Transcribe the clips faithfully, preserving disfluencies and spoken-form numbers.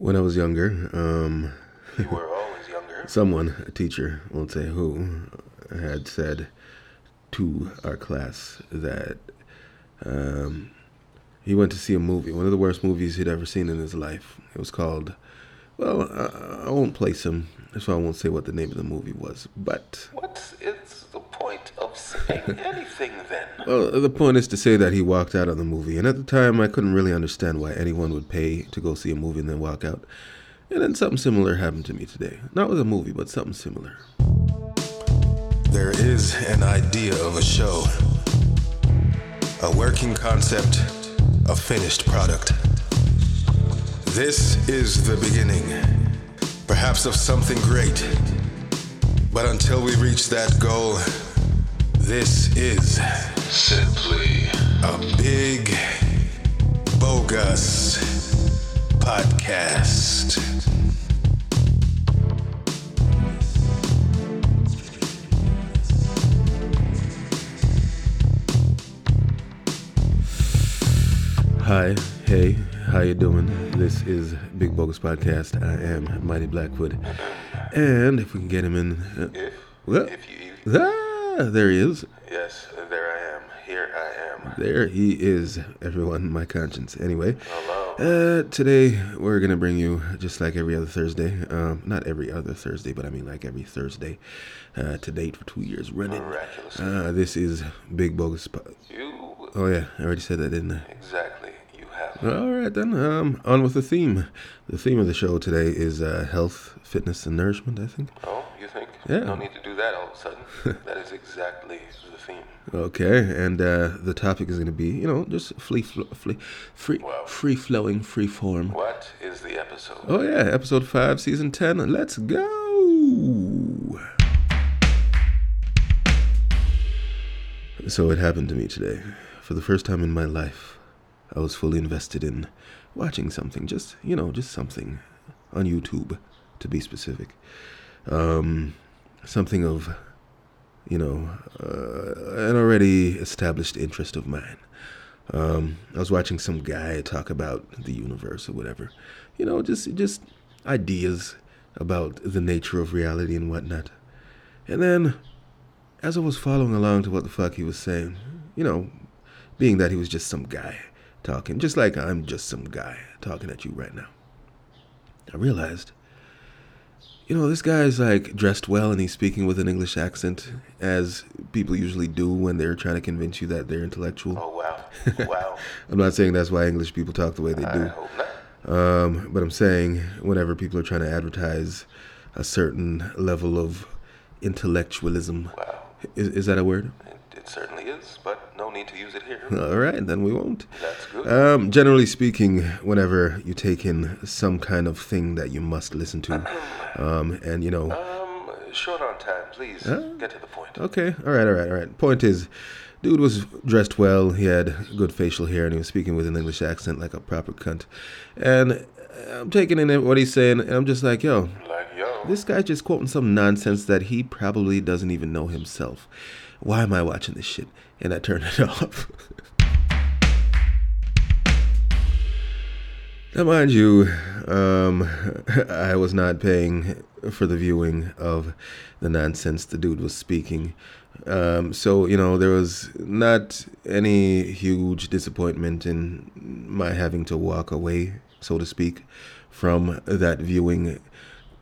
When I was younger, um, you were always younger. Someone, a teacher, won't say who, had said to our class that um, he went to see a movie, one of the worst movies he'd ever seen in his life. It was called, well, I, I won't place him, so I won't say what the name of the movie was, but... What's it's the point of saying anything then? Well, the point is to say that he walked out on the movie, and at the time I couldn't really understand why anyone would pay to go see a movie and then walk out. And then something similar happened to me today. Not with a movie, but something similar. There is an idea of a show, a working concept, a finished product. This is the beginning, perhaps of something great. But until we reach that goal, this is simply a big, bogus podcast. Hi, hey, how you doing? This is Big Bogus Podcast. I am Mighty Blackwood, and if we can get him in, uh, if, well, if you, ah, there he is. Yes, there I am. Here I am. There he is. Everyone, my conscience. Anyway, hello. Uh, today we're gonna bring you, just like every other Thursday, um, not every other Thursday, but I mean like every Thursday, uh, to date for two years running. Miraculous. Uh, this is Big Bogus. Po- you. Oh yeah, I already said that, didn't I? Exactly. All right, then, um, on with the theme. The theme of the show today is uh, health, fitness, and nourishment, I think. Oh, you think? Yeah. No need to do that all of a sudden. That is exactly the theme. Okay, and uh, the topic is going to be, you know, just free, flo- free, free, wow. free-flowing, free-form. What is the episode? Oh, yeah, episode five, season ten. Let's go! So it happened to me today. For the first time in my life, I was fully invested in watching something, just, you know, just something on YouTube, to be specific. Um, something of, you know, uh, an already established interest of mine. Um, I was watching some guy talk about the universe or whatever, you know, just just ideas about the nature of reality and whatnot. And then, as I was following along to what the fuck he was saying, you know, being that he was just some guy talking, just like I'm just some guy talking at you right now, I realized, you know, this guy's like dressed well and he's speaking with an English accent, as people usually do when they're trying to convince you that they're intellectual. Oh, wow. Wow. I'm not saying that's why English people talk the way they do. I hope not. Um, but I'm saying whenever people are trying to advertise a certain level of intellectualism. Wow. Is, is that a word? It certainly is, but no need to use it here. All right, then we won't. That's good. Um, generally speaking, whenever you take in some kind of thing that you must listen to, um, and you know... Um, short on time, please. Uh, get to the point. Okay, all right, all right, all right. Point is, dude was dressed well, he had good facial hair, and he was speaking with an English accent like a proper cunt. And I'm taking in what he's saying, and I'm just like, yo, like, yo. This guy's just quoting some nonsense that he probably doesn't even know himself. Why am I watching this shit? And I turned it off. Now, mind you, um, I was not paying for the viewing of the nonsense the dude was speaking. Um, so, you know, there was not any huge disappointment in my having to walk away, so to speak, from that viewing,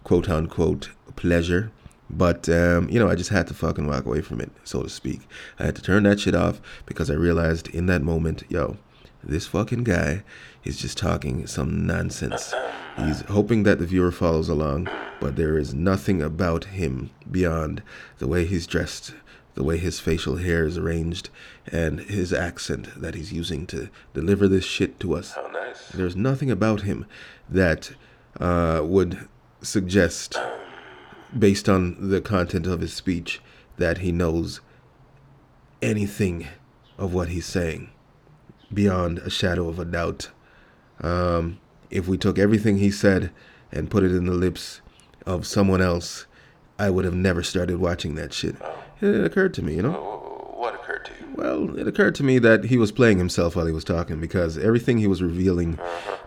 quote-unquote, pleasure. But, um, you know, I just had to fucking walk away from it, so to speak. I had to turn that shit off because I realized in that moment, yo, this fucking guy is just talking some nonsense. He's hoping that the viewer follows along, but there is nothing about him beyond the way he's dressed, the way his facial hair is arranged, and his accent that he's using to deliver this shit to us. How nice. There's nothing about him that uh, would suggest... based on the content of his speech, that he knows anything of what he's saying beyond a shadow of a doubt. Um, if we took everything he said and put it in the lips of someone else, I would have never started watching that shit. Oh. It occurred to me, you know? What occurred to you? Well, it occurred to me that he was playing himself while he was talking, because everything he was revealing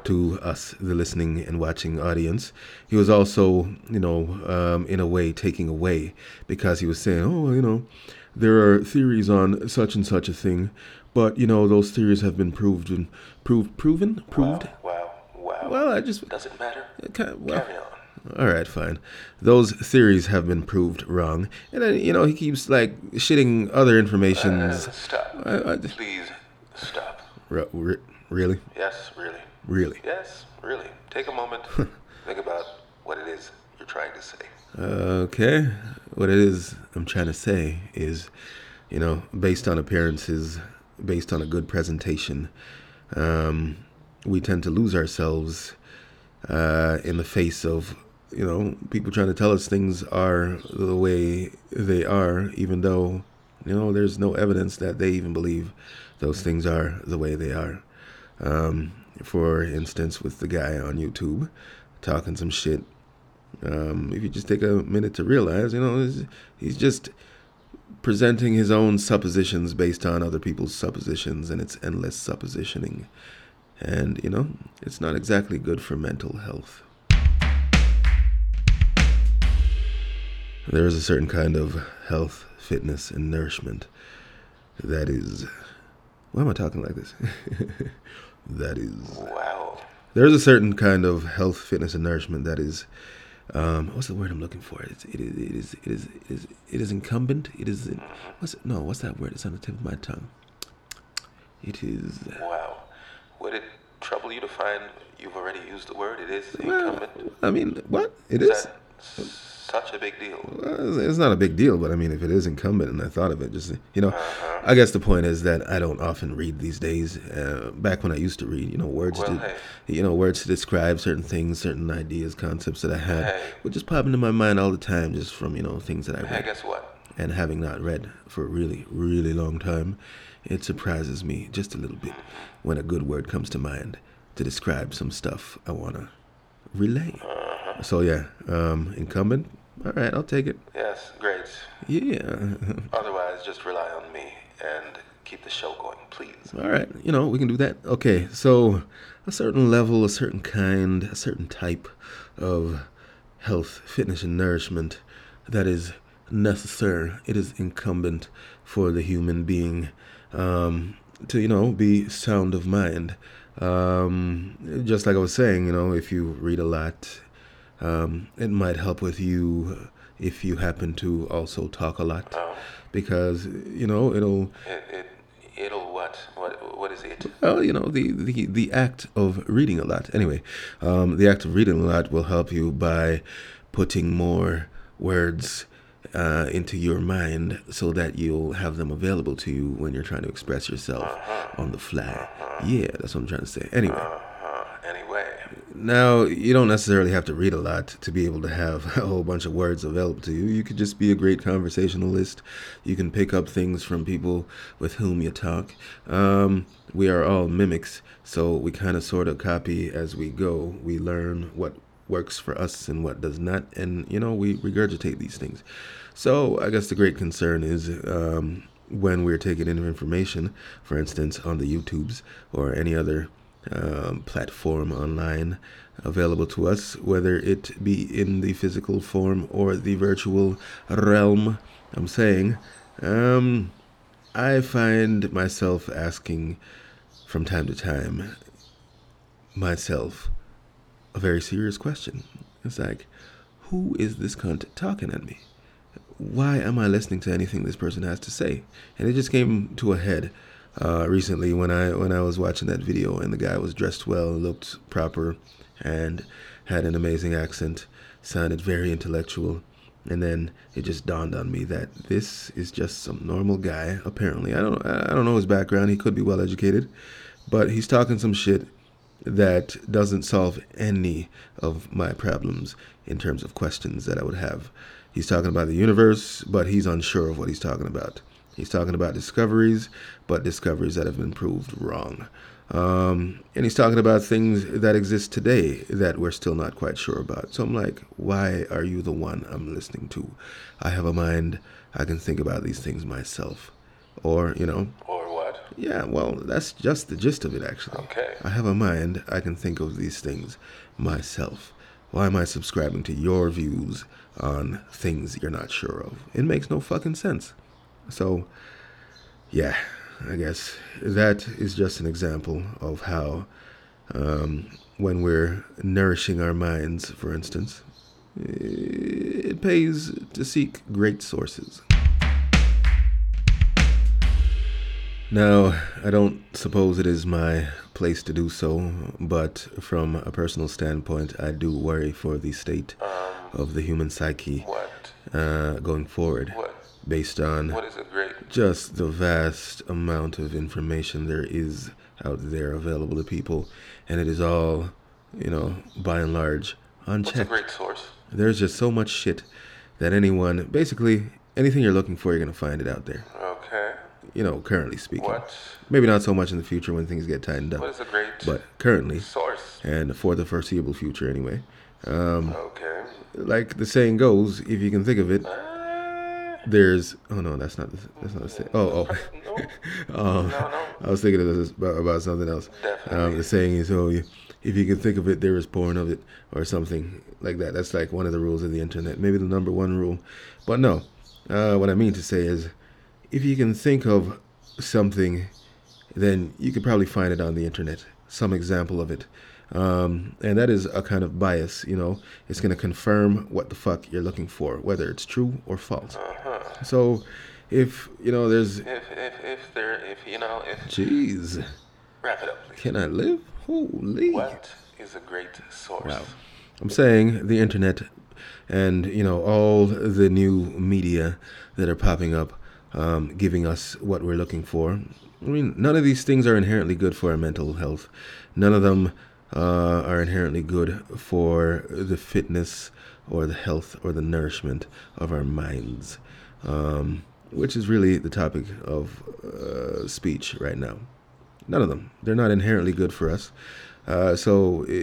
to us, the listening and watching audience, he was also, you know, um, in a way taking away, because he was saying, oh, you know, there are theories on such and such a thing, but, you know, those theories have been proved and proved, proven, proved. Wow, wow, wow. Well, I just... Does it matter? It kind of, well, carry on. All right, fine. Those theories have been proved wrong. And then, you know, he keeps, like, shitting other information. Uh, stop. I, I, Please stop. Re- re- really? Yes, really. Really? Yes, really. Take a moment. Think about what it is you're trying to say. Okay. What it is I'm trying to say is, you know, based on appearances, based on a good presentation, um, we tend to lose ourselves uh, in the face of... you know, people trying to tell us things are the way they are, even though, you know, there's no evidence that they even believe those things are the way they are. Um, for instance, with the guy on YouTube talking some shit, um, if you just take a minute to realize, you know, he's just presenting his own suppositions based on other people's suppositions, and it's endless suppositioning. And, you know, it's not exactly good for mental health. There is a certain kind of health, fitness, and nourishment that is... Why am I talking like this? That is... Wow. There is a certain kind of health, fitness, and nourishment that is... Um, what's the word I'm looking for? It's, it, it, is, it, is, it, is, it is incumbent? It is... What's, no, what's that word? It's on the tip of my tongue. It is... Wow. Would it trouble you to find you've already used the word? It is incumbent? Well, I mean, what? It is... is? Such a big deal. Well, it's not a big deal, but I mean, if it is incumbent, and I thought of it, just, you know, uh-huh. I guess the point is that I don't often read these days. Uh, back when I used to read, you know, words well, to, hey. you know, words to describe certain things, certain ideas, concepts that I had hey. would just pop into my mind all the time, just from, you know, things that I read. Hey, guess what? And having not read for a really, really long time, it surprises me just a little bit when a good word comes to mind to describe some stuff I want to relay. Uh-huh. So yeah, um, incumbent. All right, I'll take it. Yes, great. Yeah. Otherwise, just rely on me and keep the show going, please. All right, you know, we can do that. Okay, so a certain level, a certain kind, a certain type of health, fitness, and nourishment that is necessary. It is incumbent for the human being um, to, you know, be sound of mind. Um, just like I was saying, you know, if you read a lot... Um, it might help with you if you happen to also talk a lot, um, because, you know, it'll... It, it, it'll what? What? What is it? Well, you know, the, the, the act of reading a lot. Anyway, um, the act of reading a lot will help you by putting more words uh, into your mind so that you'll have them available to you when you're trying to express yourself uh-huh. on the fly. Uh-huh. Yeah, that's what I'm trying to say. Anyway. Uh-huh. Anyway. Now, you don't necessarily have to read a lot to be able to have a whole bunch of words available to you. You could just be a great conversationalist. You can pick up things from people with whom you talk. Um, we are all mimics, so we kind of sort of copy as we go. We learn what works for us and what does not, and, you know, we regurgitate these things. So I guess the great concern is... Um, when we're taking in information, for instance, on the YouTubes or any other Um, platform online available to us, whether it be in the physical form or the virtual realm, I'm saying, um, I find myself asking from time to time myself a very serious question. It's like, who is this cunt talking at me? Why am I listening to anything this person has to say? And it just came to a head Uh, recently when I when I was watching that video, and the guy was dressed well, looked proper, and had an amazing accent, sounded very intellectual, and then it just dawned on me that this is just some normal guy, apparently. I don't I don't know his background. He could be well educated, but he's talking some shit that doesn't solve any of my problems in terms of questions that I would have. He's talking about the universe, but he's unsure of what he's talking about. He's talking about discoveries, but discoveries that have been proved wrong. Um, and he's talking about things that exist today that we're still not quite sure about. So I'm like, why are you the one I'm listening to? I have a mind. I can think about these things myself. or, you know. Or what? Yeah, well, that's just the gist of it, actually. Okay. I have a mind. I can think of these things myself. Why am I subscribing to your views on things you're not sure of? It makes no fucking sense. So, yeah, I guess that is just an example of how um, when we're nourishing our minds, for instance, it pays to seek great sources. Now, I don't suppose it is my place to do so, but from a personal standpoint, I do worry for the state um, of the human psyche uh, going forward. What? Based on what is it, great? Just the vast amount of information there is out there available to people, and it is all, you know, by and large, unchecked. What's a great source? There's just so much shit that anyone, basically, anything you're looking for, you're going to find it out there. Okay. You know, currently speaking. What? Maybe not so much in the future when things get tightened up. What is a great but currently, source? And for the foreseeable future, anyway. Um, okay. Like the saying goes, if you can think of it, uh, there's... Oh, no, that's not the, that's not the saying. Oh, oh. No. um, no, no. I was thinking of this about, about something else. Definitely. Um, the saying is, oh, you, if you can think of it, there is porn of it, or something like that. That's like one of the rules of the internet. Maybe the number one rule. But no, uh, what I mean to say is, if you can think of something, then you could probably find it on the internet, some example of it. Um, and that is a kind of bias, you know. It's going to confirm what the fuck you're looking for, whether it's true or false. Uh-huh. So if, you know, there's... If, if, if there, if, you know, if... Jeez. Wrap it up, please. Can I live? Holy. What is a great source? Wow. I'm saying the internet and, you know, all the new media that are popping up, Um, giving us what we're looking for. I mean, none of these things are inherently good for our mental health. None of them uh, are inherently good for the fitness or the health or the nourishment of our minds, um, which is really the topic of uh, speech right now. None of them. They're not inherently good for us. Uh, so it,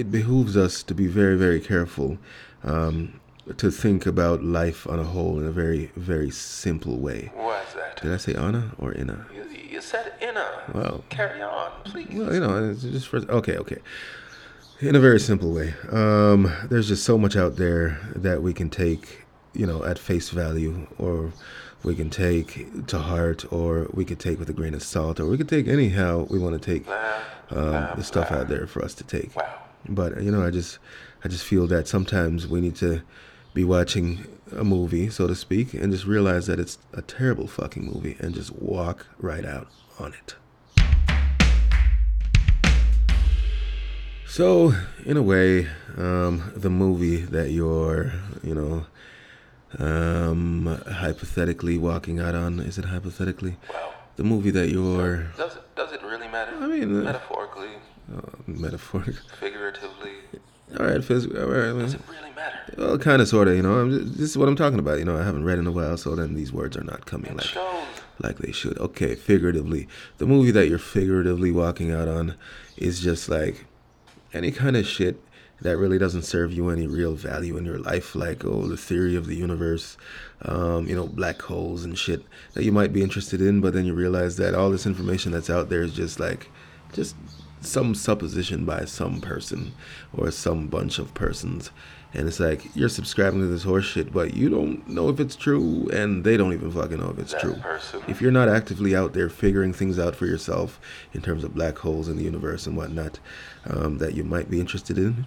it behooves us to be very, very careful um to think about life on a whole in a very, very simple way. What's that? Did I say Anna or Inna? You, you said Inna. Well, carry on, please. Well, you know, it's just for... Okay, okay. In a very simple way. Um, there's just so much out there that we can take, you know, at face value, or we can take to heart, or we could take with a grain of salt, or we could take anyhow we want to take nah, um, nah, the stuff nah. out there for us to take. Wow. But, you know, I just, I just feel that sometimes we need to be watching a movie, so to speak, and just realize that it's a terrible fucking movie and just walk right out on it. So, in a way, um, the movie that you're, you know, um, hypothetically walking out on, is it hypothetically? Wow. The movie that you're... Does it, does it really matter? I mean... Uh, metaphorically. Uh, metaphorically. Figuratively. All right, physically. All right, I mean, does it really matter? Well, kind of, sort of, you know. I'm just, this is what I'm talking about. You know, I haven't read in a while, so then these words are not coming it like shows. like they should. Okay, figuratively. The movie that you're figuratively walking out on is just like any kind of shit that really doesn't serve you any real value in your life, like, oh, the theory of the universe, um, you know, black holes and shit that you might be interested in, but then you realize that all this information that's out there is just like, just... some supposition by some person or some bunch of persons, and it's like you're subscribing to this horse shit, but you don't know if it's true, and they don't even fucking know if it's that true person. If you're not actively out there figuring things out for yourself in terms of black holes in the universe and whatnot, um, that you might be interested in,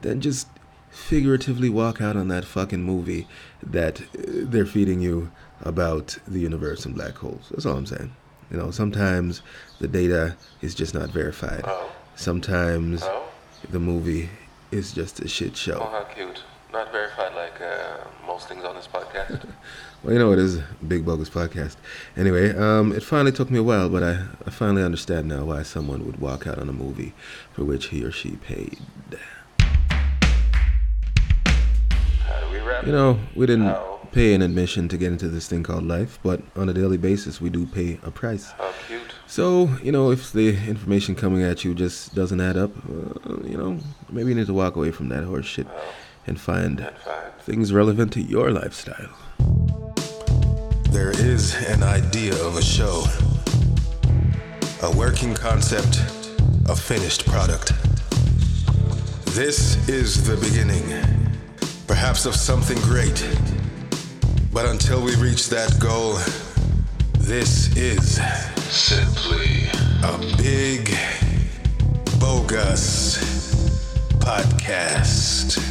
then just figuratively walk out on that fucking movie that they're feeding you about the universe and black holes. That's all I'm saying. You know, sometimes the data is just not verified. Oh. Sometimes oh. the movie is just a shit show. Oh, how cute. Not verified like uh, most things on this podcast. Well, you know, it is Big Bogus Podcast. Anyway, um, it finally took me a while, but I, I finally understand now why someone would walk out on a movie for which he or she paid. How do we wrap You know, we didn't... Oh. pay an admission to get into this thing called life, but on a daily basis we do pay a price. How cute. So, you know, if the information coming at you just doesn't add up, uh, you know, maybe you need to walk away from that horse shit oh. and find things relevant to your lifestyle. There is an idea of a show, a working concept, a finished product. This is the beginning, perhaps of something great. But until we reach that goal, this is simply a big, bogus podcast.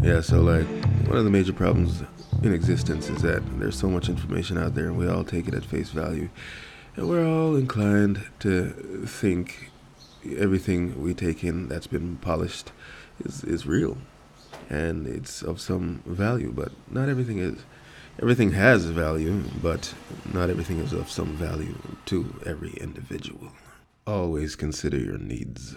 Yeah, so like one of the major problems in existence is that there's so much information out there and we all take it at face value. And we're all inclined to think everything we take in that's been polished is, is real and it's of some value, but not everything is. Everything has value, but not everything is of some value to every individual. Always consider your needs.